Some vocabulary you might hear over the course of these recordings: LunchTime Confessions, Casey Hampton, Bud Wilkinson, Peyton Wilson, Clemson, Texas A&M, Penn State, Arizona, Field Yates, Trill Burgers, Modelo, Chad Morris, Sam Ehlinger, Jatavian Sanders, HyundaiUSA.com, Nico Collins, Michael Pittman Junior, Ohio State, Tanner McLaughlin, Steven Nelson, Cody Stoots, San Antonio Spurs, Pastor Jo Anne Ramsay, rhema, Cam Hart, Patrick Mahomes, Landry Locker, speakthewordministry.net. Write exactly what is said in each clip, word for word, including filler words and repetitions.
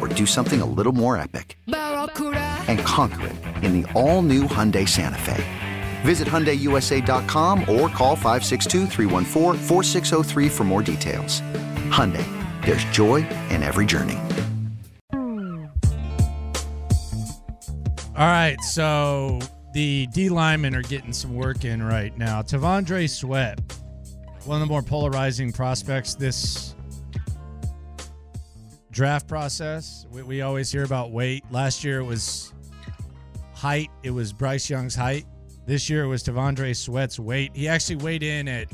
or do something a little more epic and conquer it in the all-new Hyundai Santa Fe. Visit Hyundai U S A dot com or call five six two, three one four, four six zero three for more details. Hyundai, there's joy in every journey. All right, so the D linemen are getting some work in right now. T'Vondre Sweat, one of the more polarizing prospects this draft process. We, we always hear about weight. Last year it was height. It was Bryce Young's height. This year it was T'Vondre Sweat's weight. He actually weighed in at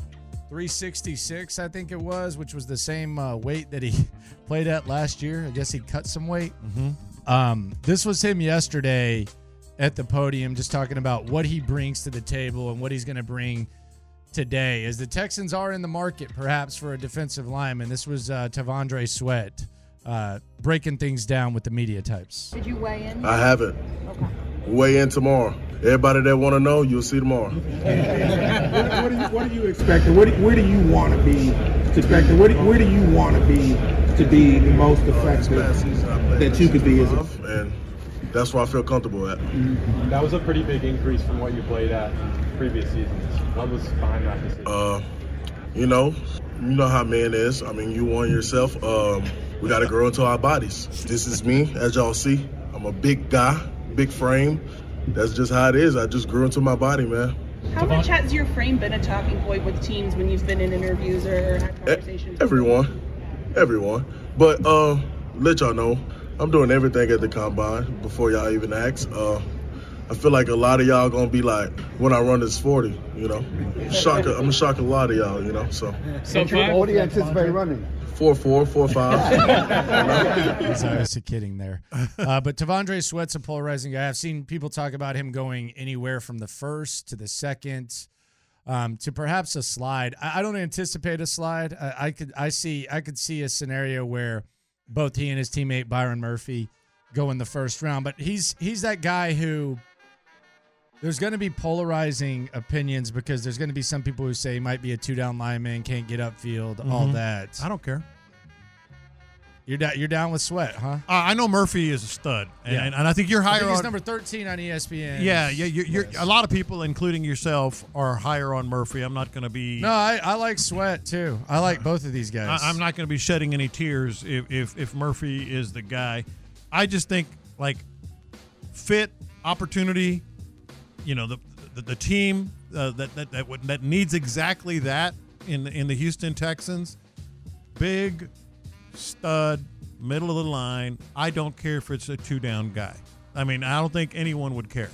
three sixty-six, I think it was, which was the same uh, weight that he played at last year. I guess he cut some weight. Mm-hmm. Um, this was him yesterday at the podium, just talking about what he brings to the table and what he's going to bring today. As the Texans are in the market, perhaps, for a defensive lineman, this was uh, T'Vondre Sweat. Uh, breaking things down with the media types. Did you weigh in? I haven't. Okay. Weigh in tomorrow. Everybody that want to know, you'll see tomorrow. what, what, are you, what are you expecting? What do, where do you want to be? Expecting? What do, where do you want to be to be the most effective uh, that you could be? As a- and that's where I feel comfortable at. Mm-hmm. That was a pretty big increase from what you played at in previous seasons. What was behind that decision? Uh, you know, you know how man is. I mean, you want yourself. Um, We got to grow into our bodies. This is me, as y'all see. I'm a big guy, big frame. That's just how it is. I just grew into my body, man. How much has your frame been a talking point with teams when you've been in interviews or had conversations? Everyone, everyone. But uh, let y'all know, I'm doing everything at the combine before y'all even ask. Uh, I feel like a lot of y'all going to be like, when I run this forty, you know. Shock, I'm going to shock a lot of y'all, you know. So, so what do you anticipate running? Four, four, four, five. He's obviously kidding there. Uh, but T'Vondre Sweat's a polarizing guy. I've seen people talk about him going anywhere from the first to the second um, to perhaps a slide. I, I don't anticipate a slide. I, I could, I see, I could see a scenario where both he and his teammate Byron Murphy go in the first round. But he's he's that guy who there's going to be polarizing opinions because there's going to be some people who say he might be a two-down lineman, can't get upfield, mm-hmm. all that. I don't care. You're da- you're down with Sweat, huh? Uh, I know Murphy is a stud, and, yeah. and, and I think you're higher. I think he's on, number thirteen on E S P N. Yeah, yeah. You're, you're, yes. A lot of people, including yourself, are higher on Murphy. I'm not going to be. No, I, I like Sweat too. I like both of these guys. I, I'm not going to be shedding any tears if, if if Murphy is the guy. I just think like fit, opportunity. You know, the the, the team uh, that that that, would, that needs exactly that in in the Houston Texans, big stud, middle of the line. I don't care if it's a two down guy. I mean, I don't think anyone would care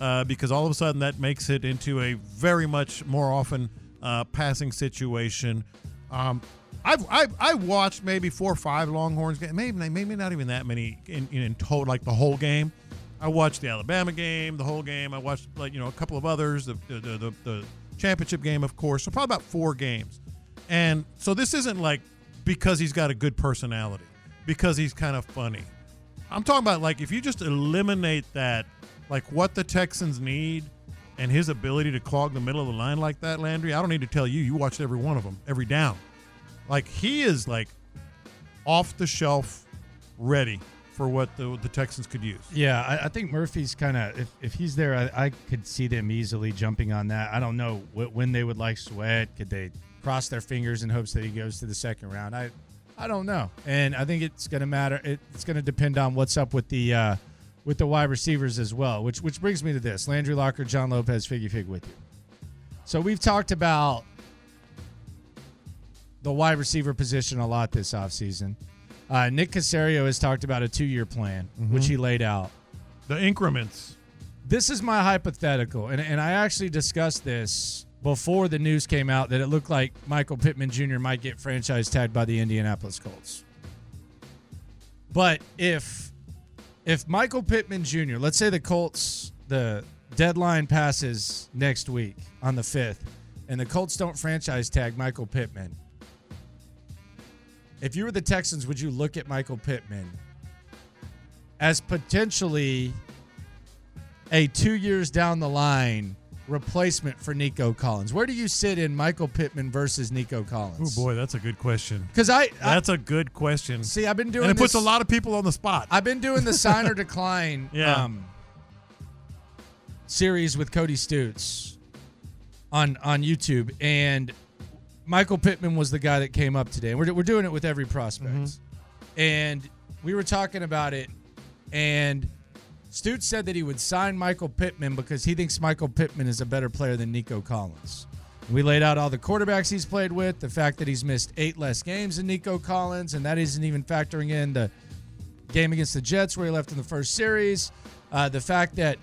uh, because all of a sudden that makes it into a very much more often uh, passing situation. Um, I've, I've I watched maybe four or five Longhorns games, maybe maybe not even that many in, in, in total, like the whole game. I watched the Alabama game, the whole game. I watched like you know a couple of others, the the the, the, the championship game, of course. So probably about four games. And so this isn't like because he's got a good personality, because he's kind of funny. I'm talking about like if you just eliminate that, like what the Texans need and his ability to clog the middle of the line like that, Landry, I don't need to tell you. You watched every one of them, every down. Like he is like off the shelf ready for what the the Texans could use. Yeah, I, I think Murphy's kind of, if, if he's there, I, I could see them easily jumping on that. I don't know wh- when they would like Sweat. Could they cross their fingers in hopes that he goes to the second round? I I don't know. And I think it's going to matter. It, it's going to depend on what's up with the uh, with the wide receivers as well, which which brings me to this. Landry Locker, John Lopez, Figgy Fig with you. So we've talked about the wide receiver position a lot this offseason. Uh, Nick Caserio has talked about a two-year plan, mm-hmm. which he laid out. The increments. This is my hypothetical, and, and I actually discussed this before the news came out that it looked like Michael Pittman Junior might get franchise tagged by the Indianapolis Colts. But if if Michael Pittman Junior, let's say the Colts, the deadline passes next week on the fifth, and the Colts don't franchise tag Michael Pittman, if you were the Texans, would you look at Michael Pittman as potentially a two years down the line replacement for Nico Collins? Where do you sit in Michael Pittman versus Nico Collins? Oh, boy, that's a good question. Because I, I That's a good question. See, I've been doing this. And it this, puts a lot of people on the spot. I've been doing the sign or decline yeah. um, series with Cody Stoots on, on YouTube, and Michael Pittman was the guy that came up today. We're we're doing it with every prospect. Mm-hmm. And we were talking about it, and Stoots said that he would sign Michael Pittman because he thinks Michael Pittman is a better player than Nico Collins. We laid out all the quarterbacks he's played with, the fact that he's missed eight less games than Nico Collins, and that isn't even factoring in the game against the Jets where he left in the first series. Uh, the fact that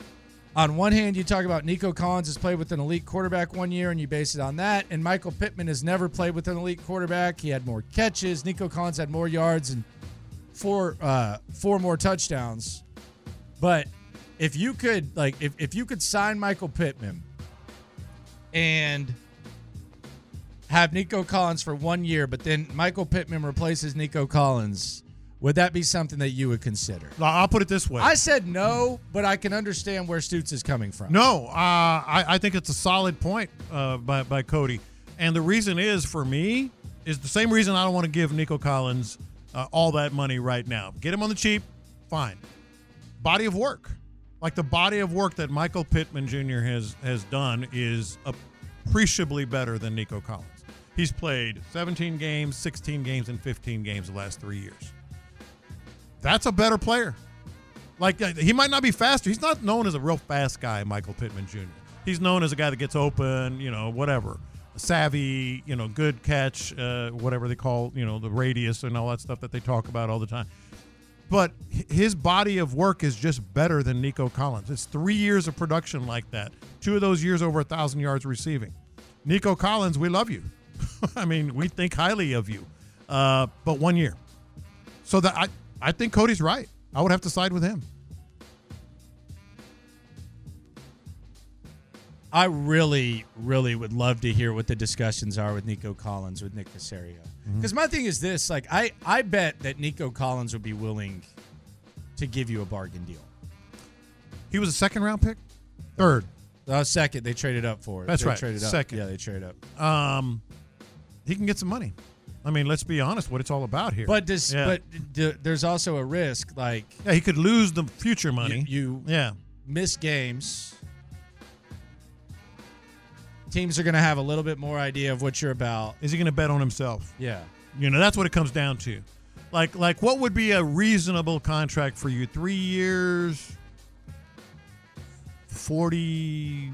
on one hand, you talk about Nico Collins has played with an elite quarterback one year, and you base it on that. And Michael Pittman has never played with an elite quarterback. He had more catches. Nico Collins had more yards and four uh, four more touchdowns. But if you could, like, if, if you could sign Michael Pittman and have Nico Collins for one year, but then Michael Pittman replaces Nico Collins, would that be something that you would consider? I'll put it this way. I said no, but I can understand where Stoots is coming from. No, uh, I, I think it's a solid point uh, by, by Cody. And the reason is, for me, is the same reason I don't want to give Nico Collins uh, all that money right now. Get him on the cheap, fine. Body of work. Like the body of work that Michael Pittman Junior has, has done is appreciably better than Nico Collins. He's played seventeen games, sixteen games, and fifteen games the last three years. That's a better player. Like, he might not be faster. He's not known as a real fast guy, Michael Pittman Junior He's known as a guy that gets open, you know, whatever. A savvy, you know, good catch, uh, whatever they call, you know, the radius and all that stuff that they talk about all the time. But his body of work is just better than Nico Collins. It's three years of production like that. Two of those years over one thousand yards receiving. Nico Collins, we love you. I mean, we think highly of you. Uh, but one year. So that I... I think Cody's right. I would have to side with him. I really, really would love to hear what the discussions are with Nico Collins, with Nick Caserio. Because mm-hmm. my thing is this, like, I, I bet that Nico Collins would be willing to give you a bargain deal. He was a second-round pick? Third. Uh, second. They traded up for it. That's they right. Traded up. Second. Yeah, they traded up. Um, he can get some money. I mean, let's be honest what it's all about here. But this, yeah. but d- there's also a risk. Like, yeah, he could lose the future money. You, you yeah. miss games. Teams are going to have a little bit more idea of what you're about. Is he going to bet on himself? Yeah. You know, that's what it comes down to. Like, like, what would be a reasonable contract for you? Three years, forty-two?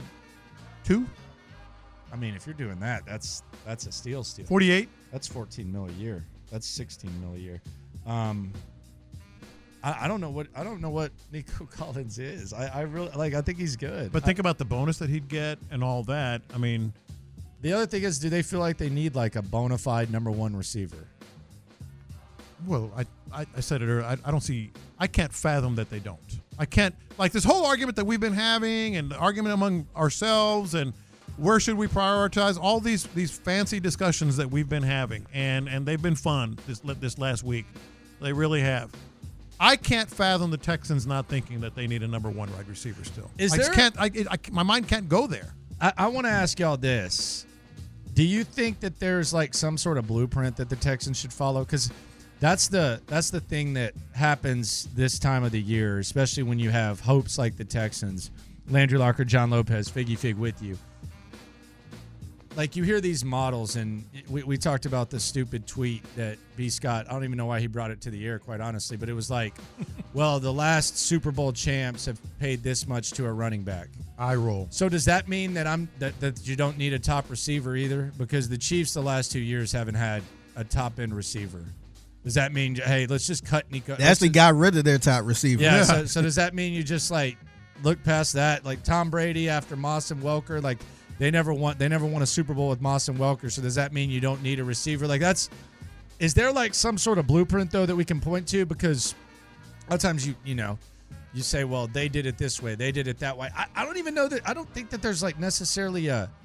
I mean, if you're doing that, that's that's a steal steal. forty-eight? That's fourteen mil a year. That's sixteen mil a year. Um, I, I don't know what I don't know what Nico Collins is. I, I really like. I think he's good. But think I, about the bonus that he'd get and all that. I mean, The other thing is, do they feel like they need like a bona fide number one receiver? Well, I, I, I said it earlier. I, I don't see – I can't fathom that they don't. I can't – like this whole argument that we've been having and the argument among ourselves and where should we prioritize, all these these fancy discussions that we've been having, and, and they've been fun this this last week. They really have. I can't fathom the Texans not thinking that they need a number one wide receiver still. Is I there, just can't I, – I, my mind can't go there. I, I want to ask y'all this. Do you think that there's like some sort of blueprint that the Texans should follow? Because – That's the that's the thing that happens this time of the year, especially when you have hopes like the Texans, Landry Locker, John Lopez, Figgy Fig with you. Like you hear these models, and we, we talked about the stupid tweet that B. Scott, I don't even know why he brought it to the air, quite honestly, but it was like, well, the last Super Bowl champs have paid this much to a running back. I roll. So does that mean that I'm that, that you don't need a top receiver either? Because the Chiefs the last two years haven't had a top-end receiver. Does that mean, hey, let's just cut Nico? They actually just, got rid of their top receiver. Yeah, yeah. So, so does that mean you just, like, look past that? Like, Tom Brady after Moss and Welker, like, they never won, they never won a Super Bowl with Moss and Welker, so does that mean you don't need a receiver? Like, that's – is there, like, some sort of blueprint, though, that we can point to? Because a lot of times you, you know, you say, well, they did it this way, they did it that way. I, I don't even know that – I don't think that there's, like, necessarily a –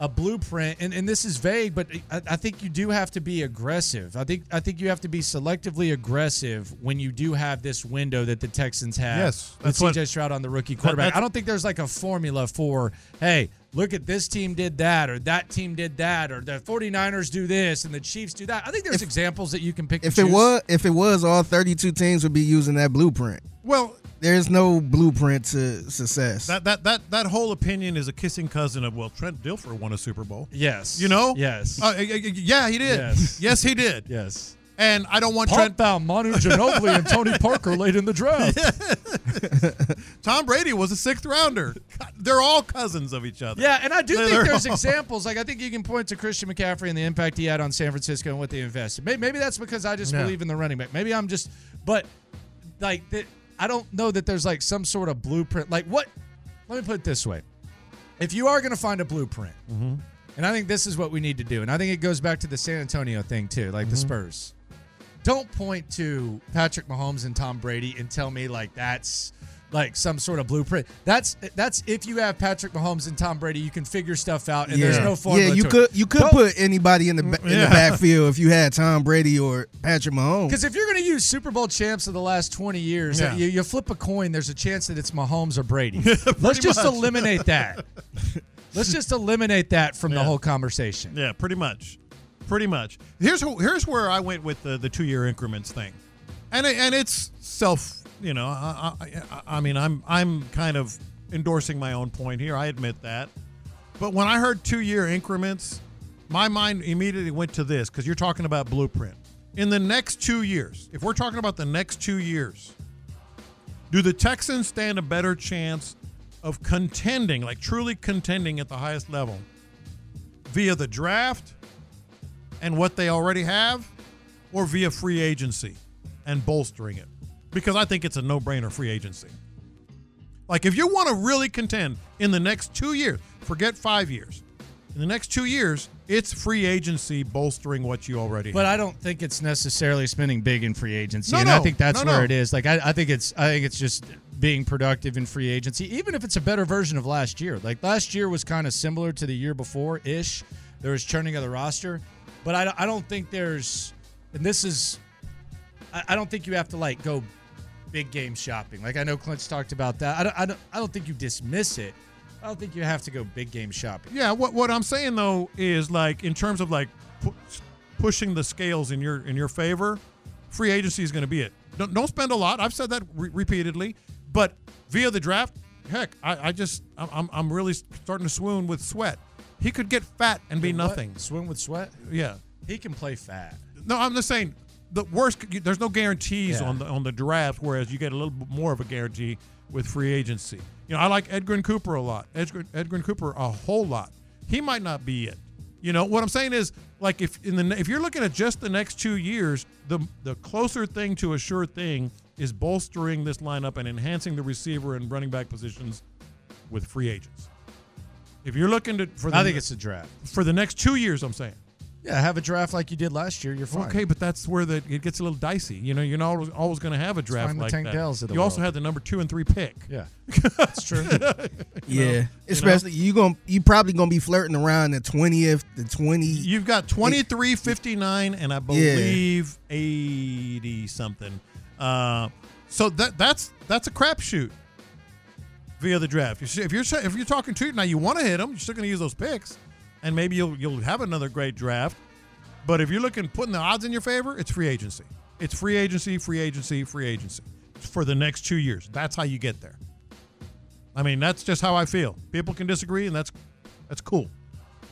a blueprint, and, and this is vague, but I, I think you do have to be aggressive. I think I think you have to be selectively aggressive when you do have this window that the Texans have. Yes, that's with C J Stroud on the rookie quarterback. I don't think there's like a formula for, hey, look at this team did that, or that team did that, or the 49ers do this, and the Chiefs do that. I think there's if, examples that you can pick. If it was, if it was, all thirty-two teams would be using that blueprint. Well, there's no blueprint to success. That that that that whole opinion is a kissing cousin of, well, Trent Dilfer won a Super Bowl. Yes. You know? Yes. Uh, yeah, he did. Yes. Yes, he did. Yes. And I don't want Pop Trent found Manu Ginobili and Tony Parker late in the draft. Yeah. Tom Brady was a sixth rounder. God, they're all cousins of each other. Yeah, and I do they're think there's all... examples. Like I think you can point to Christian McCaffrey and the impact he had on San Francisco and what they invested. Maybe, maybe that's because I just no. believe in the running back. Maybe I'm just, but like the, I don't know that there's like some sort of blueprint. Like what? Let me put it this way: if you are going to find a blueprint, mm-hmm. and I think this is what we need to do, and I think it goes back to the San Antonio thing too, like mm-hmm. the Spurs. Don't point to Patrick Mahomes and Tom Brady and tell me like that's like some sort of blueprint. That's that's if you have Patrick Mahomes and Tom Brady, you can figure stuff out, and yeah. there's no formula. Yeah, you to could it. you could don't, put anybody in the in yeah. the backfield if you had Tom Brady or Patrick Mahomes. Because if you're going to use Super Bowl champs of the last twenty years, yeah. you, you flip a coin. There's a chance that it's Mahomes or Brady. Let's just much. eliminate that. Let's just eliminate that from yeah. the whole conversation. Yeah, pretty much. Pretty much. Here's who, here's where I went with the, the two-year increments thing, and it, and it's self. You know, I, I, I mean, I'm I'm kind of endorsing my own point here. I admit that, but when I heard two-year increments, my mind immediately went to this because you're talking about blueprint. In the next two years, if we're talking about the next two years, do the Texans stand a better chance of contending, like truly contending at the highest level, via the draft? And what they already have, or via free agency and bolstering it? Because I think it's a no-brainer, free agency. Like, if you want to really contend in the next two years, forget five years, in the next two years, it's free agency bolstering what you already but have. But I don't think it's necessarily spending big in free agency, no, and no, I think that's no, where no. it is. Like, I, I think it's, I think it's just being productive in free agency, even if it's a better version of last year. Like, last year was kind of similar to the year before-ish. There was churning of the roster. But I, I don't think there's – and this is – I don't think you have to, like, go big game shopping. Like, I know Clint's talked about that. I don't, I don't, I don't think you dismiss it. I don't think you have to go big game shopping. Yeah, what what I'm saying, though, is, like, in terms of, like, pu- pushing the scales in your in your favor, free agency is going to be it. Don't, don't spend a lot. I've said that re- repeatedly. But via the draft, heck, I, I just – I'm I'm really starting to swoon with Sweat. He could get fat and be what? nothing. Swim with Sweat? Yeah. He can play fat. No, I'm just saying, the worst, there's no guarantees yeah. on the on the draft, whereas you get a little bit more of a guarantee with free agency. You know, I like Edgerrin Cooper a lot. Edgerrin, Edgerrin Cooper a whole lot. He might not be it. You know, what I'm saying is, like, if in the if you're looking at just the next two years, the the closer thing to a sure thing is bolstering this lineup and enhancing the receiver and running back positions with free agents. If you're looking to, for the, I think it's a draft for the next two years. I'm saying, yeah, have a draft like you did last year. You're fine. Okay, but that's where the it gets a little dicey. You know, you're not always, always going to have a draft like that. You world. also had the number two and three pick. Yeah, that's true. you yeah, know, especially you know? you going you probably going to be flirting around the twentieth, the twenty. You've got twenty-three, fifty-nine, and I believe yeah. eighty something. Uh, so that that's that's a crapshoot. Via the draft, if you're if you're talking to now, you want to hit them. You're still going to use those picks, and maybe you'll you'll have another great draft. But if you're looking putting the odds in your favor, it's free agency. It's free agency, free agency, free agency for the next two years. That's how you get there. I mean, that's just how I feel. People can disagree, and that's that's cool.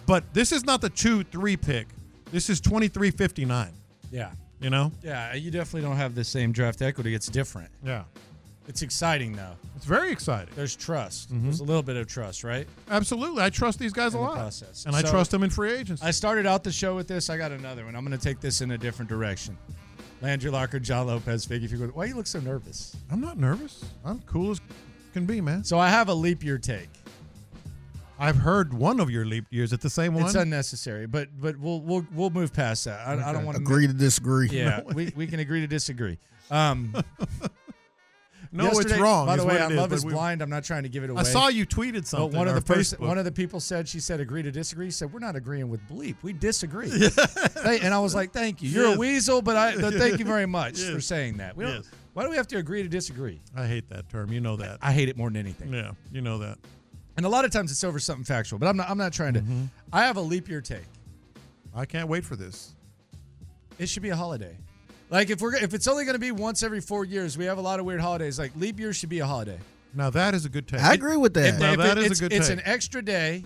But this is not the two three pick. This is twenty-three fifty-nine. Yeah, you know. Yeah, you definitely don't have the same draft equity. It's different. Yeah. It's exciting, though. It's very exciting. There's trust. Mm-hmm. There's a little bit of trust, right? Absolutely. I trust these guys in a lot. Process. And so I trust them in free agency. I started out the show with this. I got another one. I'm going to take this in a different direction. Landry Locker, John Lopez, Figgy. If you go, why you look so nervous? I'm not nervous. I'm cool as can be, man. So I have a leap year take. I've heard one of your leap years at the same one. It's unnecessary, but but we'll we'll we'll move past that. I, okay. I don't want to agree make, to disagree. Yeah, no we we can agree to disagree. Um No, yesterday, it's wrong. By the way, I Love Is Blind. I'm not trying to give it away. I saw you tweeted something. But one of the person, one of the people said, she said, agree to disagree. She said, we're not agreeing with bleep. We disagree. they, and I was like, thank you. You're yes. a weasel, but I the, thank you very much yes. for saying that. We yes. don't, why do we have to agree to disagree? I hate that term. You know that. I, I hate it more than anything. Yeah, you know that. And a lot of times it's over something factual, but I'm not. I'm not trying to. Mm-hmm. I have a leap year take. I can't wait for this. It should be a holiday. Like, if we're if it's only going to be once every four years, we have a lot of weird holidays. Like, leap year should be a holiday. Now, that is a good take. I agree with that. If, now, if that it, is a good take. It's an extra day.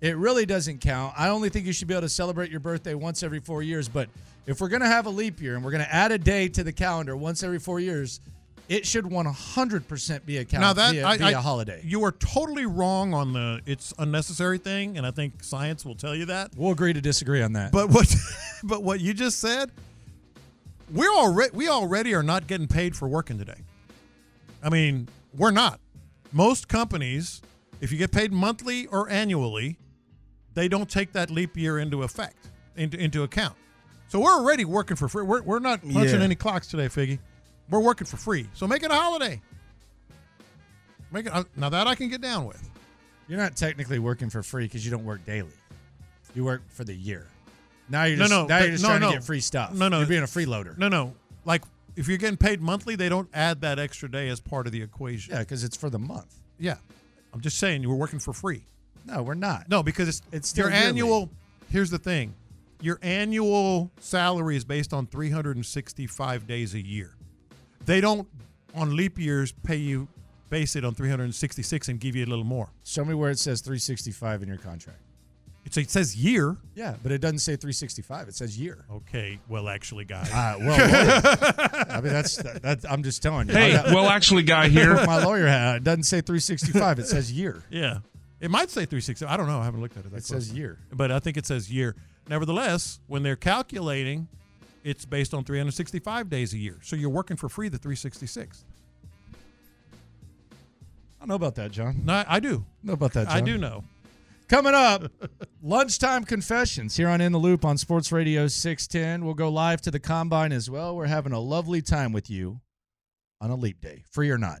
It really doesn't count. I only think you should be able to celebrate your birthday once every four years. But if we're going to have a leap year and we're going to add a day to the calendar once every four years, it should one hundred percent be a calendar, now that, be, a, I, be a holiday. I, you are totally wrong on the it's unnecessary thing, and I think science will tell you that. We'll agree to disagree on that. But what, but what you just said... We're already we already are not getting paid for working today. I mean, we're not. Most companies, if you get paid monthly or annually, they don't take that leap year into effect into into account. So we're already working for free. We're we're not punching yeah. any clocks today, Figgy. We're working for free. So make it a holiday. Make it uh, now that I can get down with. You're not technically working for free because you don't work daily. You work for the year. Now you're just, no, no, now you're just no, trying no. to get free stuff. No, no. You're being a freeloader. No, no. Like, if you're getting paid monthly, they don't add that extra day as part of the equation. Yeah, because it's for the month. Yeah. I'm just saying you were working for free. No, we're not. No, because it's, it's still your yearly. Annual. Here's the thing. Your annual salary is based on three hundred sixty-five days a year. They don't, on leap years, pay you, base it on three hundred sixty-six and give you a little more. Show me where it says three sixty-five in your contract. So it says year. Yeah, but it doesn't say three sixty-five. It says year. Okay. Well, actually, guy. Uh, well, well I mean, that's, that's, I'm just telling you. Hey, got, well, actually, guy here. My lawyer had. It doesn't say three sixty-five. It says year. Yeah. It might say three sixty-five. I don't know. I haven't looked at it. That it close. says year. But I think it says year. Nevertheless, when they're calculating, it's based on three hundred sixty-five days a year. So you're working for free the three sixty-six. I don't know about that, John. No, I do. I know about that, John. I do know. Coming up, lunchtime confessions here on In the Loop on Sports Radio six ten. We'll go live to the Combine as well. We're having a lovely time with you on a leap day, free or not.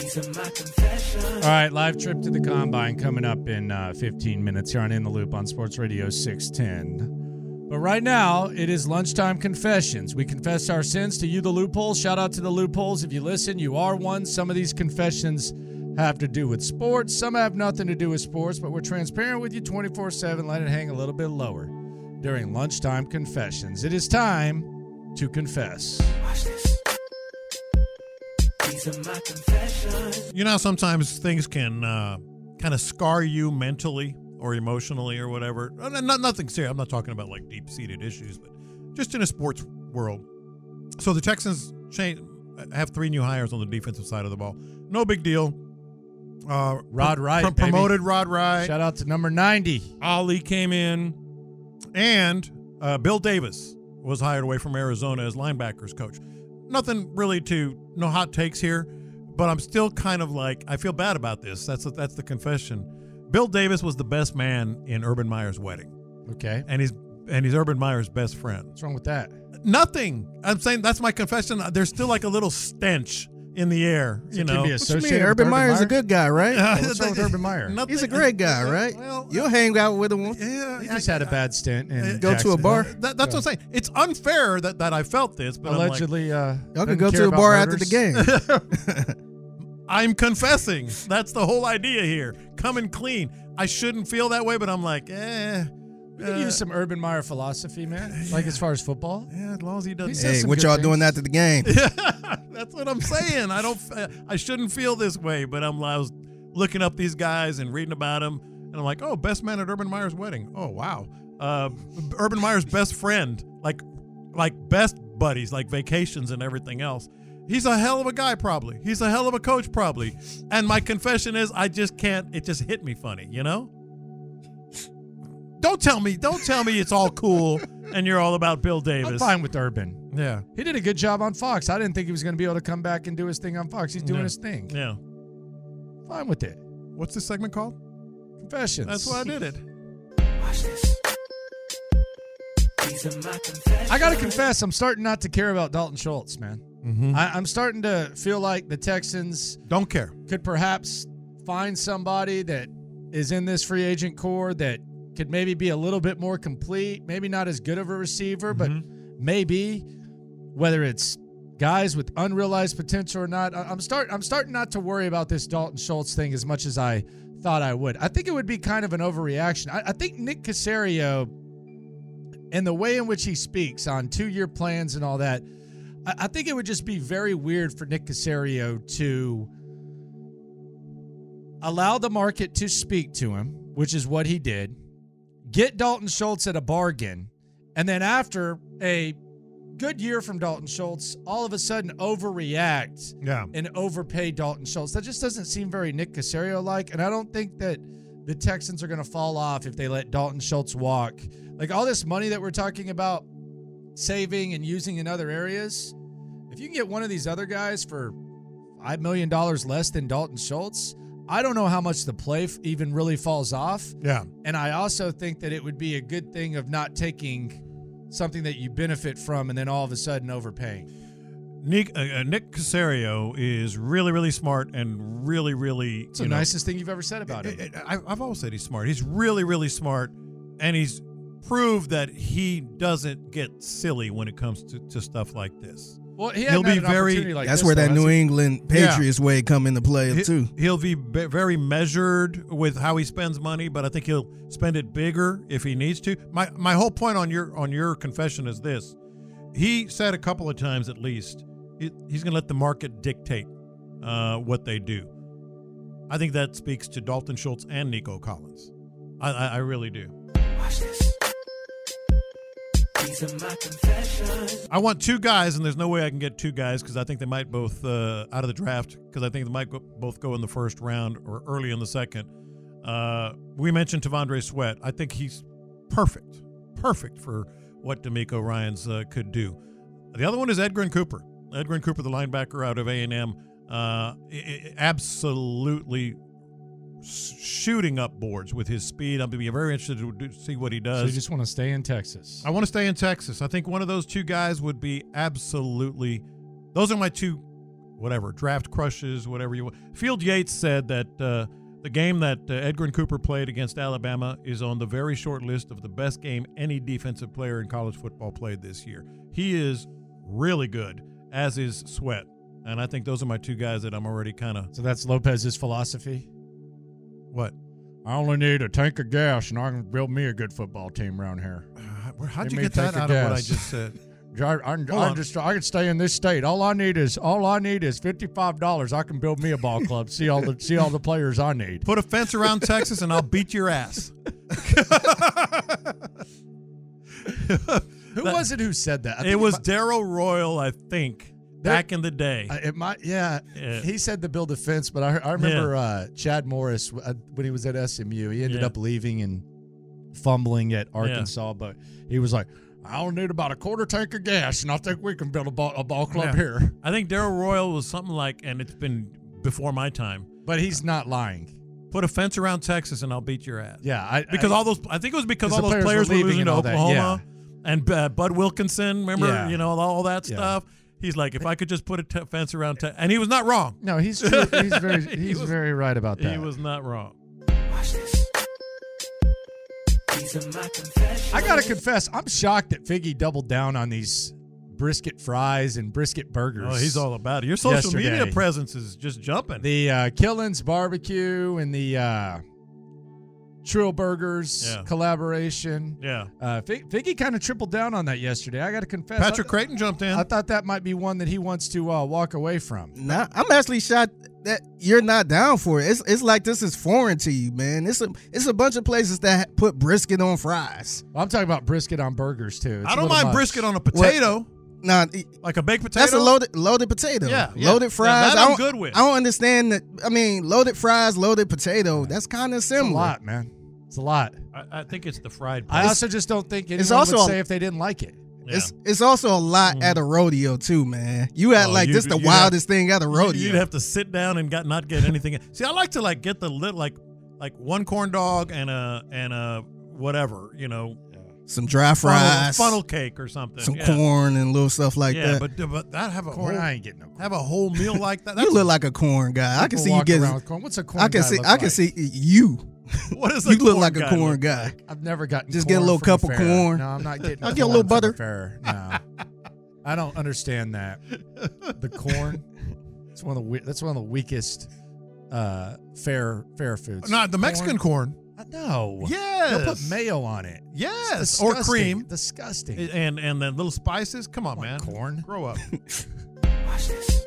These are my confessions. All right, live trip to the Combine coming up in uh, fifteen minutes here on In the Loop on Sports Radio six ten. But right now, it is Lunchtime Confessions. We confess our sins to you, the loopholes. Shout out to the loopholes. If you listen, you are one. Some of these confessions have to do with sports. Some have nothing to do with sports, but we're transparent with you twenty-four seven. Let it hang a little bit lower during Lunchtime Confessions. It is time to confess. Watch this. These are my confessions. You know, sometimes things can uh, kind of scar you mentally or emotionally or whatever. Not, nothing serious. I'm not talking about like deep-seated issues, but just in a sports world. So the Texans change, have three new hires on the defensive side of the ball. No big deal. Uh, Rod Wright. Pr- promoted baby. Rod Wright. Shout out to number ninety. Ali came in. And uh, Bill Davis was hired away from Arizona as linebackers coach. Nothing really to, no hot takes here, but I'm still kind of like, I feel bad about this. That's a, that's the confession. Bill Davis was the best man in Urban Meyer's wedding. Okay. And he's and he's Urban Meyer's best friend. What's wrong with that? Nothing. I'm saying that's my confession. There's still like a little stench in the air. You it know, can be associated with Urban, Urban Meyer's Meyer? A good guy, right? Uh, What's wrong with Urban Meyer? Nothing. He's a great guy, right? Well, you'll hang out with him once. Yeah, he just I, had a bad stint. And go Jackson. To a bar. That, that's so. What I'm saying. It's unfair that, that I felt this, but allegedly, I'm like, uh, y'all could go to a bar after the game. I'm confessing. That's the whole idea here. Coming clean. I shouldn't feel that way, but I'm like, eh. You could uh, use some Urban Meyer philosophy, man. Like as far as football. Yeah, as long as he doesn't. He hey, what y'all things. Doing after the game? Yeah, that's what I'm saying. I don't. I shouldn't feel this way, but I'm. I was looking up these guys and reading about them, and I'm like, oh, best man at Urban Meyer's wedding. Oh, wow. Uh, Urban Meyer's best friend, like, like best buddies, like vacations and everything else. He's a hell of a guy, probably. He's a hell of a coach, probably. And my confession is, I just can't. It just hit me funny, you know? Don't tell me. Don't tell me it's all cool and you're all about Bill Davis. I'm fine with Urban. Yeah. He did a good job on Fox. I didn't think he was going to be able to come back and do his thing on Fox. He's doing yeah. his thing. Yeah. Fine with it. What's this segment called? Confessions. That's why I did it. Watch this. These are my confessions. I got to confess, I'm starting not to care about Dalton Schultz, man. Mm-hmm. I, I'm starting to feel like the Texans don't care. Could perhaps find somebody that is in this free agent core that could maybe be a little bit more complete, maybe not as good of a receiver, mm-hmm. but maybe whether it's guys with unrealized potential or not. I, I'm start I'm starting not to worry about this Dalton Schultz thing as much as I thought I would. I think it would be kind of an overreaction. I, I think Nick Caserio and the way in which he speaks on two-year plans and all that. I think it would just be very weird for Nick Caserio to allow the market to speak to him, which is what he did, get Dalton Schultz at a bargain, and then after a good year from Dalton Schultz, all of a sudden overreact yeah. and overpay Dalton Schultz. That just doesn't seem very Nick Caserio-like, and I don't think that the Texans are going to fall off if they let Dalton Schultz walk. Like all this money that we're talking about, saving and using in other areas, if you can get one of these other guys for five million dollars less than Dalton Schultz, I don't know how much the play f- even really falls off. Yeah. And I also think that it would be a good thing of not taking something that you benefit from and then all of a sudden overpaying. Nick uh, Nick Caserio is really, really smart and really, really... It's the know, nicest thing you've ever said about it, him. It, it, I've always said he's smart. He's really, really smart, and he's prove that he doesn't get silly when it comes to, to stuff like this. Well, he he'll be very. Like that's this, where that though, New England Patriots yeah. way come into play he, too. He'll be, be very measured with how he spends money, but I think he'll spend it bigger if he needs to. My my whole point on your on your confession is this: he said a couple of times at least he, he's going to let the market dictate uh, what they do. I think that speaks to Dalton Schultz and Nico Collins. I, I, I really do. Watch this. I want two guys, and there's no way I can get two guys because I think they might both uh, out of the draft because I think they might go, both go in the first round or early in the second. Uh, we mentioned T'Vondre Sweat. I think he's perfect, perfect for what D'Amico Ryans uh, could do. The other one is Edgerrin Cooper. Edgerrin Cooper, the linebacker out of A and M, uh, absolutely shooting up boards with his speed. I'm going to be very interested to see what he does. So you just want to stay in Texas? I want to stay in Texas. I think one of those two guys would be absolutely – those are my two, whatever, draft crushes, whatever you want. Field Yates said that uh, the game that uh, Edgerrin Cooper played against Alabama is on the very short list of the best game any defensive player in college football played this year. He is really good, as is Sweat. And I think those are my two guys that I'm already kind of – So that's Lopez's philosophy? What? I only need a tank of gas, and I can build me a good football team around here. Uh, how'd you get that out of what I just said? I, I, I, just, I can stay in this state. All I need is all I need is fifty-five dollars. I can build me a ball club. see all the see all the players I need. Put a fence around Texas, and I'll beat your ass. Who that, was it who said that? I think it was Darrell Royal, I think. Back in the day, uh, it might, yeah, yeah. He said to build a fence, but I, I remember yeah. uh, Chad Morris uh, when he was at S M U. He ended yeah. up leaving and fumbling at Arkansas, yeah. but he was like, "I don't need about a quarter tank of gas, and I think we can build a ball, a ball club yeah. here." I think Darrell Royal was something like, and it's been before my time, but he's not lying. Put a fence around Texas, and I'll beat your ass. Yeah, I, because I, all those, I think it was because all those players, players were leaving to Oklahoma yeah. and uh, Bud Wilkinson. Remember, yeah. you know, all that yeah. stuff. He's like, if I could just put a t- fence around, t-. and he was not wrong. No, he's true. he's very he's he was, very right about that. He was not wrong. Watch this. These are my confessions. I gotta confess, I'm shocked that Figgy doubled down on these brisket fries and brisket burgers. Oh, he's all about it. Your social yesterday. media presence is just jumping. The uh, Killins Barbecue and the uh, Trill Burgers yeah. collaboration. Yeah. Uh, Fig- Figgy kind of tripled down on that yesterday. I got to confess. Patrick th- Creighton jumped in. I thought that might be one that he wants to uh, walk away from. Nah, I'm actually shocked that you're not down for it. It's it's like this is foreign to you, man. It's a, it's a bunch of places that put brisket on fries. Well, I'm talking about brisket on burgers, too. It's I don't mind much. brisket on a potato. What? Nah, like a baked potato? That's a loaded loaded potato. Yeah, yeah. Loaded fries. Yeah, that I'm I don't, good with. I don't understand that. I mean, loaded fries, loaded potato. Yeah. That's kind of similar. It's a lot, man. It's a lot. I, I think it's the fried part. I also just don't think anyone it's also would say a, if they didn't like it. Yeah. It's it's also a lot mm. at a rodeo, too, man. You act oh, like you, this the wildest have, thing at a rodeo. You'd have to sit down and got, not get anything. See, I like to, like, get the little, like, like one corn dog and a, and a whatever, you know. Some dry fries, funnel, funnel cake, or something. Some yeah. corn and little stuff like yeah, that. Yeah, but but that have a corn. Whole, I ain't getting no corn. Have a whole meal like that. That's you look like a corn guy. I can see you getting. With corn. What's a corn? I can guy see. Look I can like? see you. What is a you corn look like guy a corn look guy? Like? I've never gotten. Just corn get a little cup of corn. No, I'm not getting. I'll get a little butter. No, I don't understand that. The corn. It's one of the. That's one of the weakest uh, fair fair foods. Not the Mexican corn. corn. No. Yes. They'll put mayo on it. Yes. Or cream. Disgusting. And and then little spices. Come on, Come on man. Corn. Grow up. Watch this.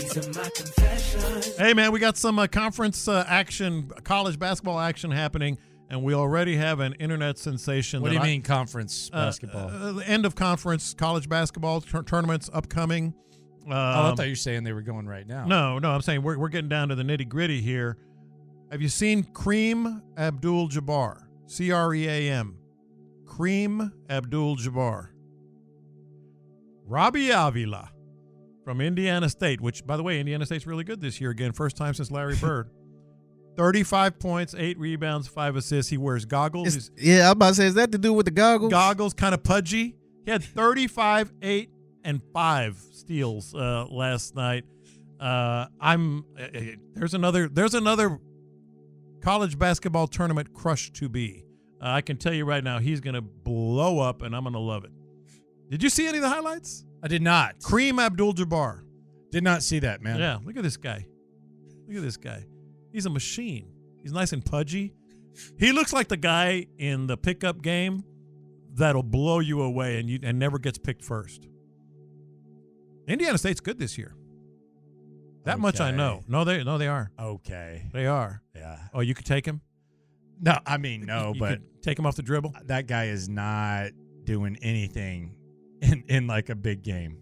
These are my confessions. Hey, man, we got some uh, conference uh, action, college basketball action happening, and we already have an internet sensation. What do you I, mean conference uh, basketball? Uh, end of conference college basketball tur- tournaments upcoming. Um, oh, I thought you were saying they were going right now. No, no, I'm saying we're we're getting down to the nitty-gritty here. Have you seen Kareem Abdul-Jabbar? C R E A M. Kareem Abdul-Jabbar. Robbie Avila from Indiana State, which, by the way, Indiana State's really good this year again. First time since Larry Bird. thirty-five points, eight rebounds, five assists. He wears goggles. It's, yeah, I was about to say, is that to do with the goggles? Goggles, kind of pudgy. He had thirty-five, eight, and five steals uh, last night. Uh, I'm uh, there's another there's another college basketball tournament crush to be. Uh, I can tell you right now, he's going to blow up, and I'm going to love it. Did you see any of the highlights? I did not. Kareem Abdul-Jabbar. Did not see that, man. Yeah, look at this guy. Look at this guy. He's a machine. He's nice and pudgy. He looks like the guy in the pickup game that'll blow you away and you and never gets picked first. Indiana State's good this year. That okay. much I know. No, they no they are. Okay. They are. Yeah. Oh, you could take him? No, I mean no, you, you but could take him off the dribble? That guy is not doing anything in, in like a big game.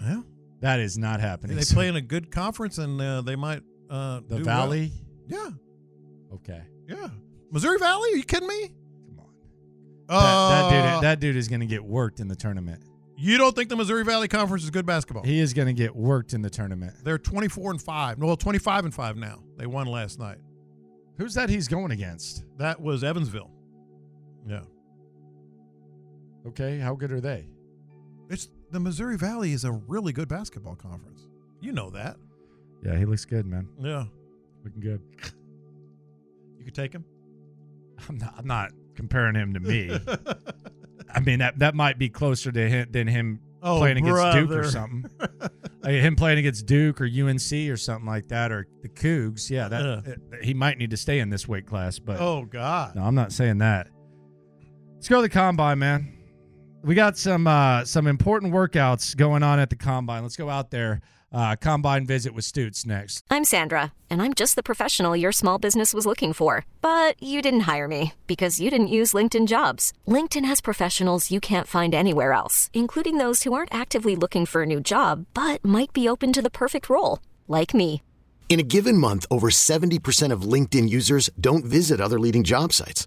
Well, that is not happening. They so. play in a good conference and uh, they might uh, the do Valley? Well. Yeah. Okay. Yeah. Missouri Valley? Are you kidding me? Come on. Uh, that, that, dude, that dude is going to get worked in the tournament. You don't think the Missouri Valley Conference is good basketball? He is going to get worked in the tournament. They're twenty-four and five. No, twenty-five and five now. They won last night. Who's that he's going against? That was Evansville. Yeah. Okay, how good are they? It's the Missouri Valley is a really good basketball conference. You know that. Yeah, he looks good, man. Yeah. Looking good. You could take him? I'm not, I'm not comparing him to me. I mean, that that might be closer to him than him oh, playing brother. against Duke or something. Like him playing against Duke or U N C or something like that, or the Cougs. Yeah, that uh. it, he might need to stay in this weight class. But oh, God. No, I'm not saying that. Let's go to the Combine, man. We got some uh, some important workouts going on at the Combine. Let's go out there. Uh, combine visit with Stoots next. I'm Sandra, and I'm just the professional your small business was looking for. But you didn't hire me because you didn't use LinkedIn Jobs. LinkedIn has professionals you can't find anywhere else, including those who aren't actively looking for a new job, but might be open to the perfect role, like me. In a given month, over seventy percent of LinkedIn users don't visit other leading job sites.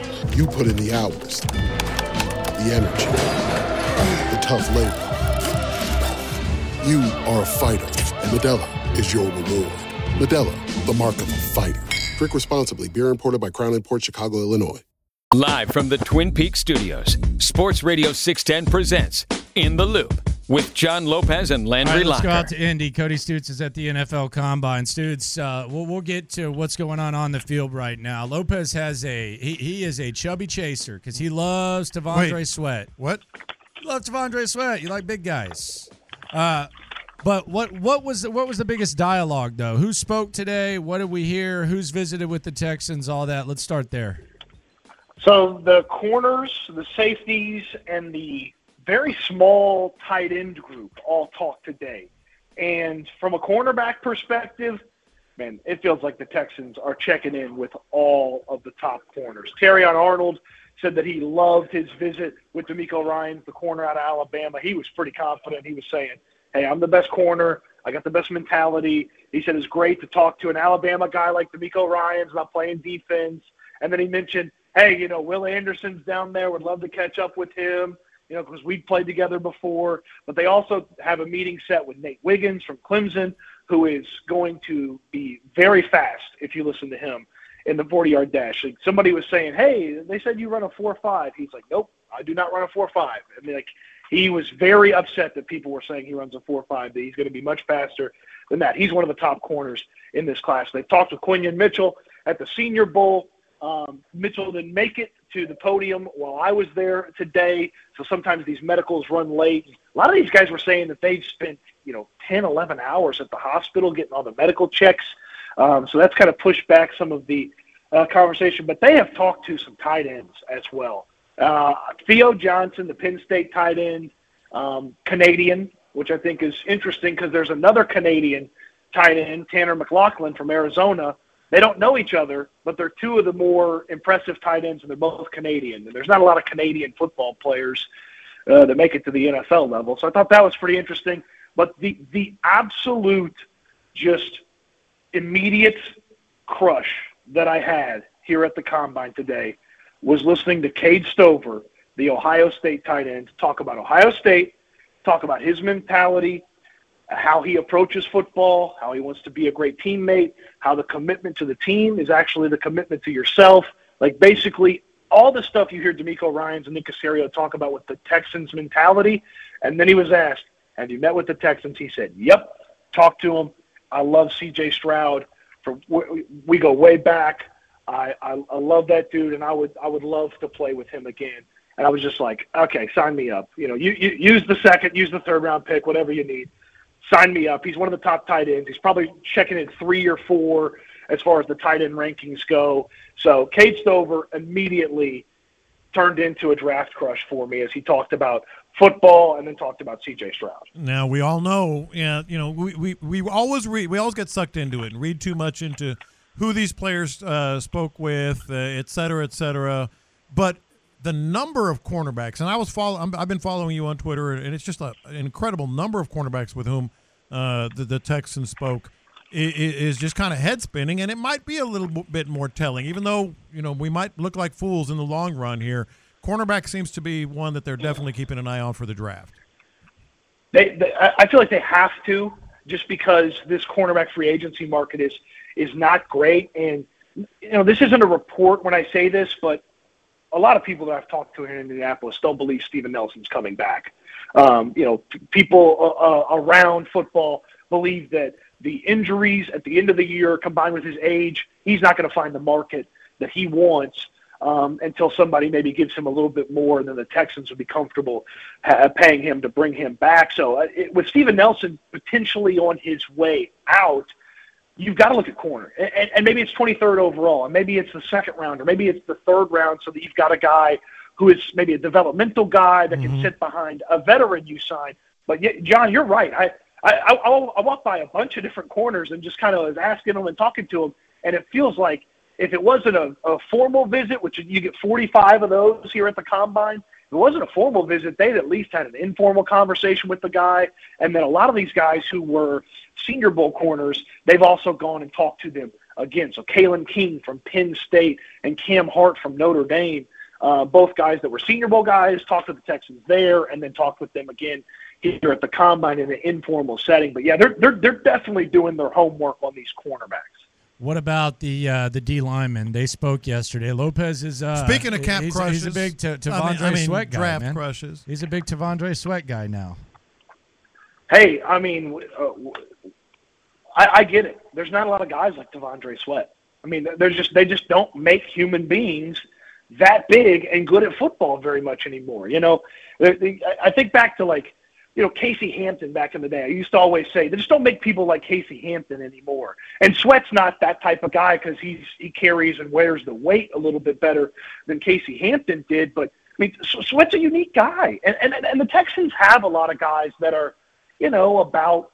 You put in the hours, the energy, the tough labor. You are a fighter, and Modelo is your reward. Modelo, the mark of a fighter. Drink responsibly. Beer imported by Crown Imports, Chicago, Illinois. Live from the Twin Peaks studios, Sports Radio six ten presents In the Loop with John Lopez and Landry Locker. All right, let's go out to Indy. Cody Stoots is at the N F L Combine. Stoots, uh, we'll, we'll get to what's going on on the field right now. Lopez has a he, he is a chubby chaser because he loves T'Vondre Wait, Sweat. What? You love T'Vondre Sweat. You like big guys. Uh, but what what was the, what was the biggest dialogue though? Who spoke today? What did we hear? Who's visited with the Texans? All that. Let's start there. So the corners, the safeties, and the very small tight end group all talk today. And from a cornerback perspective, man, it feels like the Texans are checking in with all of the top corners. Terrion Arnold said that he loved his visit with D'Amico Ryan, the corner out of Alabama. He was pretty confident. He was saying, hey, I'm the best corner. I got the best mentality. He said it's great to talk to an Alabama guy like D'Amico Ryan's not playing defense. And then he mentioned, hey, you know, Will Anderson's down there. Would love to catch up with him. You know, because we've played together before. But they also have a meeting set with Nate Wiggins from Clemson, who is going to be very fast if you listen to him in the forty-yard dash. Like somebody was saying, hey, they said you run a four five. He's like, nope, I do not run a four five. I mean, like, he was very upset that people were saying he runs a four five, that he's going to be much faster than that. He's one of the top corners in this class. They talked with Quinyon Mitchell at the Senior Bowl. Um, Mitchell didn't make it to the podium while I was there today, so sometimes these medicals run late. A lot of these guys were saying that they've spent, you know, ten, eleven hours at the hospital getting all the medical checks, um, so that's kind of pushed back some of the uh, conversation. But they have talked to some tight ends as well. Uh, Theo Johnson, the Penn State tight end, um, Canadian, which I think is interesting because there's another Canadian tight end, Tanner McLaughlin from Arizona. They don't know each other, but they're two of the more impressive tight ends, and they're both Canadian. And there's not a lot of Canadian football players uh, that make it to the N F L level. So I thought that was pretty interesting. But the the absolute just immediate crush that I had here at the Combine today was listening to Cade Stover, the Ohio State tight end, talk about Ohio State, talk about his mentality, how he approaches football, how he wants to be a great teammate, how the commitment to the team is actually the commitment to yourself. Like basically all the stuff you hear D'Amico Ryan and Nick Caserio talk about with the Texans mentality. And then he was asked, have you met with the Texans? He said, yep, talk to him. I love C J Stroud. For, we go way back. I, I I love that dude, and I would I would love to play with him again. And I was just like, okay, sign me up. You know, you, you use the second, use the third round pick, whatever you need. Sign me up. He's one of the top tight ends. He's probably checking in three or four as far as the tight end rankings go. So Cade Stover immediately turned into a draft crush for me as he talked about football and then talked about C J Stroud. Now we all know, yeah, you know, we, we, we always read, we always get sucked into it and read too much into who these players uh, spoke with, uh, et cetera, et cetera. But the number of cornerbacks, and I was follow, I'm, I've been following you on Twitter, and it's just a, an incredible number of cornerbacks with whom uh, the, the Texans spoke. It is just kind of head spinning, and it might be a little bit more telling, even though, you know, we might look like fools in the long run here. Cornerback seems to be one that they're definitely keeping an eye on for the draft. They, they I feel like they have to, just because this cornerback free agency market is is not great. And, you know, this isn't a report when I say this, but a lot of people that I've talked to here in Indianapolis don't believe Steven Nelson's coming back. Um, you know, p- people uh, around football believe that the injuries at the end of the year combined with his age, he's not going to find the market that he wants um, until somebody maybe gives him a little bit more, and then the Texans would be comfortable ha- paying him to bring him back. So uh, it, with Steven Nelson potentially on his way out, you've got to look at corner. And, and maybe it's twenty-third overall, and maybe it's the second round, or maybe it's the third round, so that you've got a guy who is maybe a developmental guy that mm-hmm. can sit behind a veteran you sign. But, yeah, John, you're right. I I, I, I walked by a bunch of different corners and just kind of was asking them and talking to them, and it feels like if it wasn't a, a formal visit, which you get forty-five of those here at the Combine, if it wasn't a formal visit, they'd at least had an informal conversation with the guy. And then a lot of these guys who were Senior Bowl corners, they've also gone and talked to them again. So Kalen King from Penn State and Cam Hart from Notre Dame, uh, both guys that were Senior Bowl guys, talked to the Texans there and then talked with them again here at the Combine in an informal setting. But yeah, they're they're they're definitely doing their homework on these cornerbacks. What about the uh, the D linemen? They spoke yesterday. Lopez is uh, speaking of camp he's, crushes. He's a big t- T'Vondre I mean, Sweat I mean, guy, draft man. Crushes. He's a big T'Vondre Sweat guy now. Hey, I mean, uh, I, I get it. There's not a lot of guys like T'Vondre Sweat. I mean, there's just they just don't make human beings that big and good at football very much anymore. You know, I think back to like. You know, Casey Hampton back in the day, I used to always say, they just don't make people like Casey Hampton anymore. And Sweat's not that type of guy because he's he carries and wears the weight a little bit better than Casey Hampton did. But, I mean, Sweat's a unique guy. And and, and the Texans have a lot of guys that are, you know, about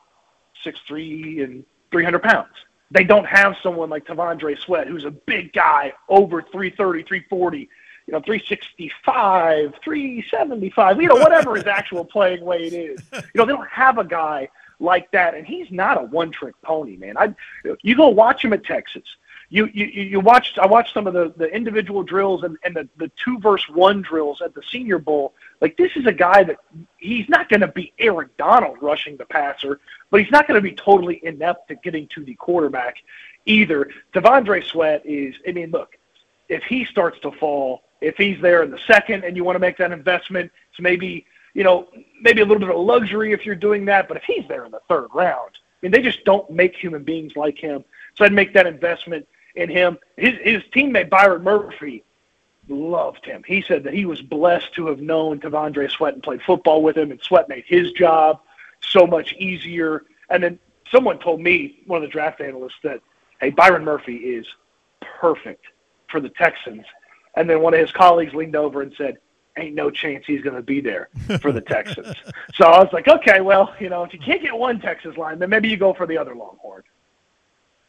six three and three hundred pounds. They don't have someone like T'Vondre Sweat, who's a big guy, over three thirty, three forty. You know, three sixty-five, three seventy-five, you know, whatever his actual playing weight is. You know, they don't have a guy like that, and he's not a one-trick pony, man. I, you go watch him at Texas. You you you watched. I watched some of the, the individual drills and, and the, the two-verse-one drills at the Senior Bowl. Like, this is a guy that he's not going to be Aaron Donald rushing the passer, but he's not going to be totally inept at getting to the quarterback either. T'Vondre Sweat is, I mean, look, if he starts to fall – if he's there in the second and you want to make that investment, it's maybe, you know, maybe a little bit of luxury if you're doing that. But if he's there in the third round, I mean, they just don't make human beings like him. So I'd make that investment in him. His, his teammate, Byron Murphy, loved him. He said that he was blessed to have known T'Vondre Sweat and played football with him, and Sweat made his job so much easier. And then someone told me, one of the draft analysts, that, hey, Byron Murphy is perfect for the Texans. And then one of his colleagues leaned over and said, ain't no chance he's going to be there for the Texans. So I was like, okay, well, you know, if you can't get one Texas line, then maybe you go for the other Longhorn.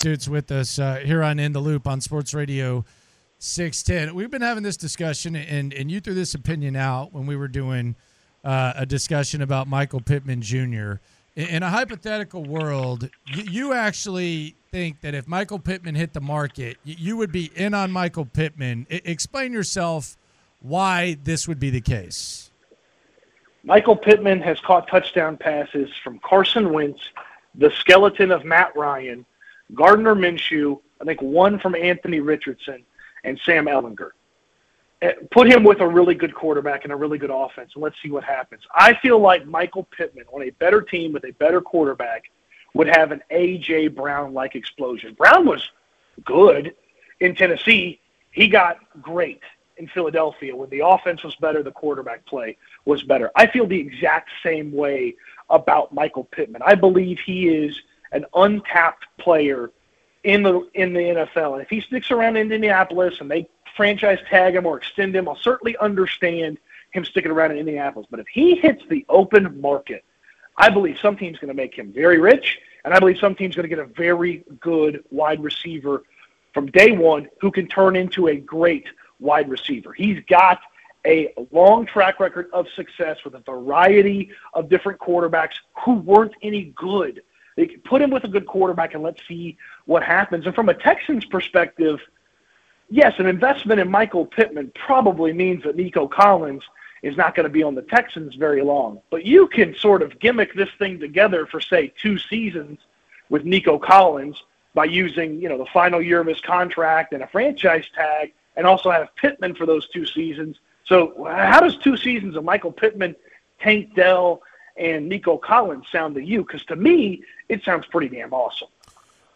Stoots with us uh, here on In the Loop on Sports Radio six ten. We've been having this discussion, and, and you threw this opinion out when we were doing uh, a discussion about Michael Pittman Junior In, in a hypothetical world, you, you actually think that if Michael Pittman hit the market, you, you would be in on Michael Pittman. I, explain yourself why this would be the case. Michael Pittman has caught touchdown passes from Carson Wentz, the skeleton of Matt Ryan, Gardner Minshew, I think one from Anthony Richardson, and Sam Ehlinger. Put him with a really good quarterback and a really good offense, and let's see what happens. I feel like Michael Pittman on a better team with a better quarterback would have an A J. Brown-like explosion. Brown was good in Tennessee. He got great in Philadelphia when the offense was better, the quarterback play was better. I feel the exact same way about Michael Pittman. I believe he is an untapped player in the in the N F L. And if he sticks around in Indianapolis and they franchise tag him or extend him, I'll certainly understand him sticking around in Indianapolis. But if he hits the open market, I believe some team's going to make him very rich, and I believe some team's going to get a very good wide receiver from day one who can turn into a great wide receiver. He's got a long track record of success with a variety of different quarterbacks who weren't any good. They put him with a good quarterback and let's see what happens. And from a Texans perspective, yes, an investment in Michael Pittman probably means that Nico Collins is not going to be on the Texans very long. But you can sort of gimmick this thing together for, say, two seasons with Nico Collins by using, you know, the final year of his contract and a franchise tag, and also have Pittman for those two seasons. So how does two seasons of Michael Pittman, Tank Dell, and Nico Collins sound to you? Because to me, it sounds pretty damn awesome.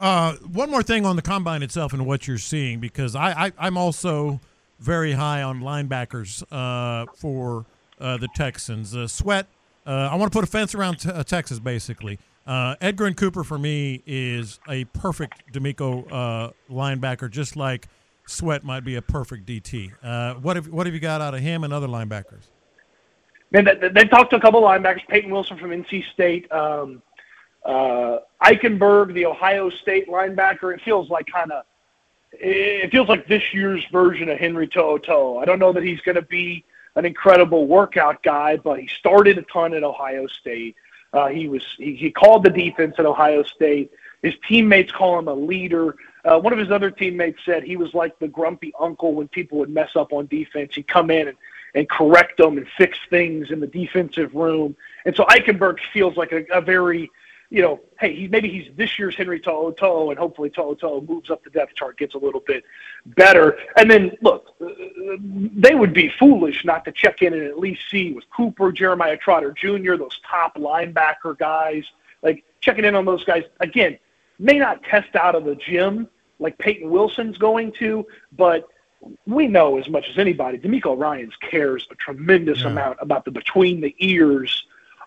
Uh, one more thing on the combine itself and what you're seeing, because I, I, I'm also very high on linebackers uh, for uh, the Texans. Uh, Sweat, uh, I want to put a fence around t- uh, Texas, basically. Uh, Edgerrin Cooper, for me, is a perfect D'Amico uh, linebacker, just like Sweat might be a perfect D T. Uh, what have what have you got out of him and other linebackers? Man, they've talked to a couple of linebackers. Peyton Wilson from N C State, um, uh, Eichenberg, the Ohio State linebacker. It feels like kind of, it feels like this year's version of Henry To'oTo'o. I don't know that he's going to be an incredible workout guy, but he started a ton at Ohio State. Uh, he was he, he called the defense at Ohio State. His teammates call him a leader. Uh, one of his other teammates said he was like the grumpy uncle when people would mess up on defense. He'd come in and, and correct them and fix things in the defensive room. And so Eichenberg feels like a, a very, you know, hey, he, maybe he's this year's Henry To'oTo'o, and hopefully To'oTo'o moves up the depth chart, gets a little bit better. And then, look, they would be foolish not to check in and at least see with Cooper, Jeremiah Trotter Junior, those top linebacker guys, like checking in on those guys, again, may not test out of the gym like Peyton Wilson's going to, but we know as much as anybody, D'Amico Ryan cares a tremendous yeah. amount about the between the ears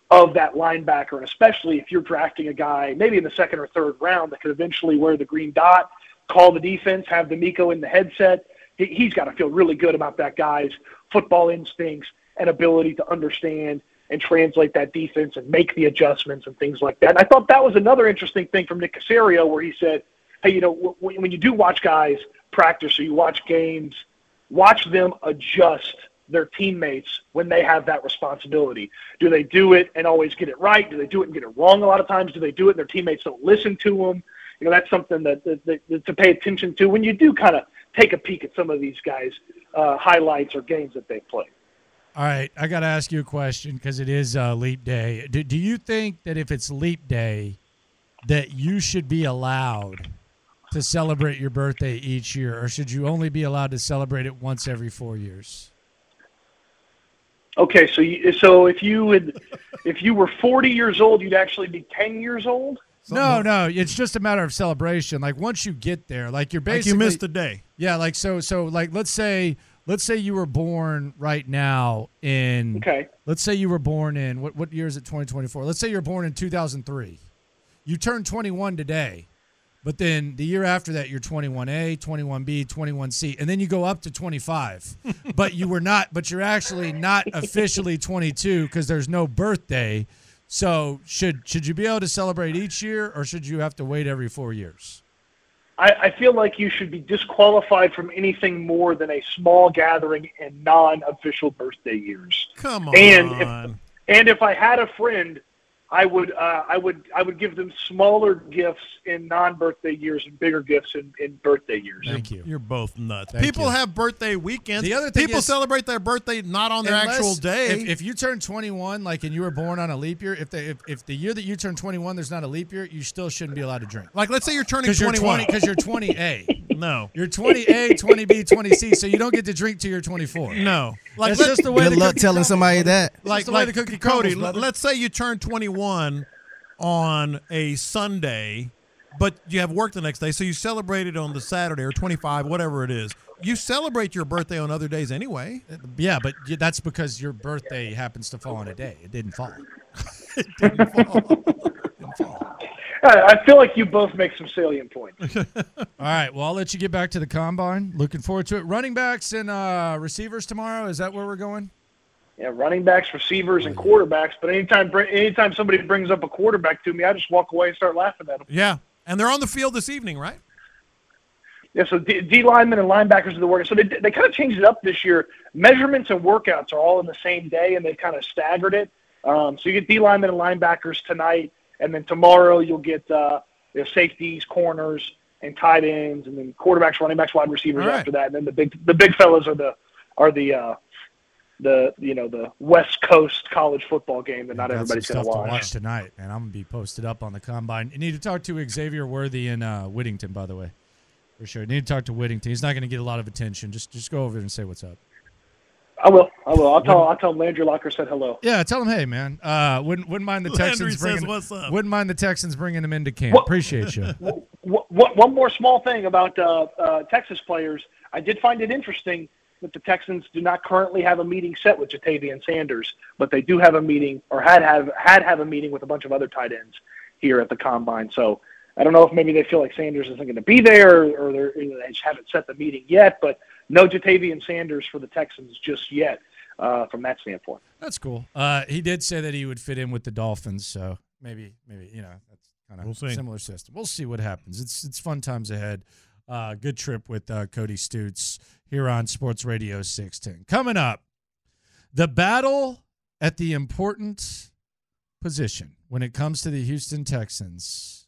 of that linebacker, and especially if you're drafting a guy maybe in the second or third round that could eventually wear the green dot, call the defense, have D'Amico in the headset. He's got to feel really good about that guy's football instincts and ability to understand and translate that defense and make the adjustments and things like that. And I thought that was another interesting thing from Nick Caserio where he said, hey, you know, w- when you do watch guys practice or you watch games, watch them adjust their teammates when they have that responsibility. Do they do it and always get it right? Do they do it and get it wrong a lot of times? Do they do it and their teammates don't listen to them? You know, that's something that, that, that to pay attention to when you do kind of take a peek at some of these guys' uh, highlights or games that they play. All right, I got to ask you a question because it is uh, leap day. Do, do you think that if it's leap day that you should be allowed to celebrate your birthday each year, or should you only be allowed to celebrate it once every four years? Okay, so you, so if you would, if you were forty years old, you'd actually be ten years old? Something. No, no, it's just a matter of celebration. Like once you get there, like you're basically like you missed a day. Yeah, like so so like let's say let's say you were born right now in okay. Let's say you were born in what what year is it twenty twenty-four? Let's say you're born in two thousand three. You turn twenty-one today. But then the year after that you're twenty-one A, twenty-one B, twenty-one C, and then you go up to twenty-five. But you were not but you're actually not officially twenty-two cuz there's no birthday. So should should you be able to celebrate each year, or should you have to wait every four years? I, I feel like you should be disqualified from anything more than a small gathering and non-official birthday years. Come on. And if, and if I had a friend, I would uh, I would I would give them smaller gifts in non-birthday years and bigger gifts in, in birthday years. Thank you. You're both nuts. Thank People you. have birthday weekends. The other thing People is, celebrate their birthday not on their actual day. If, if you turn twenty-one, like, and you were born on a leap year, if the if, if the year that you turn twenty-one, there's not a leap year, you still shouldn't be allowed to drink. Like, let's say you're turning twenty-one because you're twenty A. No. You're twenty A, twenty B, twenty C, so you don't get to drink till you're twenty-four. No. Like, that's just the way. Good luck telling somebody that. Like, the way the cookie Cody, let's say you turn twenty-one on a Sunday, but you have work the next day, so you celebrate it on the Saturday or twenty-five, whatever it is. You celebrate your birthday on other days anyway. Yeah, but that's because your birthday happens to fall on a day. It didn't fall. It didn't fall. It didn't fall. I feel like you both make some salient points. All right, well, I'll let you get back to the combine. Looking forward to it. Running backs and uh, receivers tomorrow, is that where we're going? Yeah, running backs, receivers, and quarterbacks. But anytime anytime somebody brings up a quarterback to me, I just walk away and start laughing at them. Yeah, and they're on the field this evening, right? Yeah, so D, D linemen and linebackers are the work. So they, they kind of changed it up this year. Measurements and workouts are all in the same day, and they've kind of staggered it. Um, so you get D linemen and linebackers tonight. And then tomorrow you'll get uh, you know, safeties, corners, and tight ends, and then quarterbacks, running backs, wide receivers right after that. And then the big the big fellas are the are the uh, the you know the West Coast college football game that yeah, not everybody's going to watch. watch tonight. And I'm gonna be posted up on the combine. You need to talk to Xavier Worthy in uh, Whittington, by the way, for sure. You need to talk to Whittington. He's not going to get a lot of attention. Just just go over there and say what's up. I will. I will. I'll tell. I'll tell Landry Locker said hello. Yeah, tell him, hey man. Uh, wouldn't wouldn't mind the Landry Texans bringing. Says, what's up? Wouldn't mind the Texans bringing him into camp. What, Appreciate you. What, what, one more small thing about uh, uh, Texas players. I did find it interesting that the Texans do not currently have a meeting set with Jatavian Sanders, but they do have a meeting, or had have had have a meeting with a bunch of other tight ends here at the combine. So I don't know if maybe they feel like Sanders isn't going to be there, or, or they're, they just haven't set the meeting yet, but. No Jatavian Sanders for the Texans just yet uh, from that standpoint. That's cool. Uh, he did say that he would fit in with the Dolphins, so maybe, maybe you know, that's kind of a similar system. We'll see what happens. It's it's fun times ahead. Uh, good trip with uh, Cody Stoots here on Sports Radio six ten. Coming up, the battle at the important position when it comes to the Houston Texans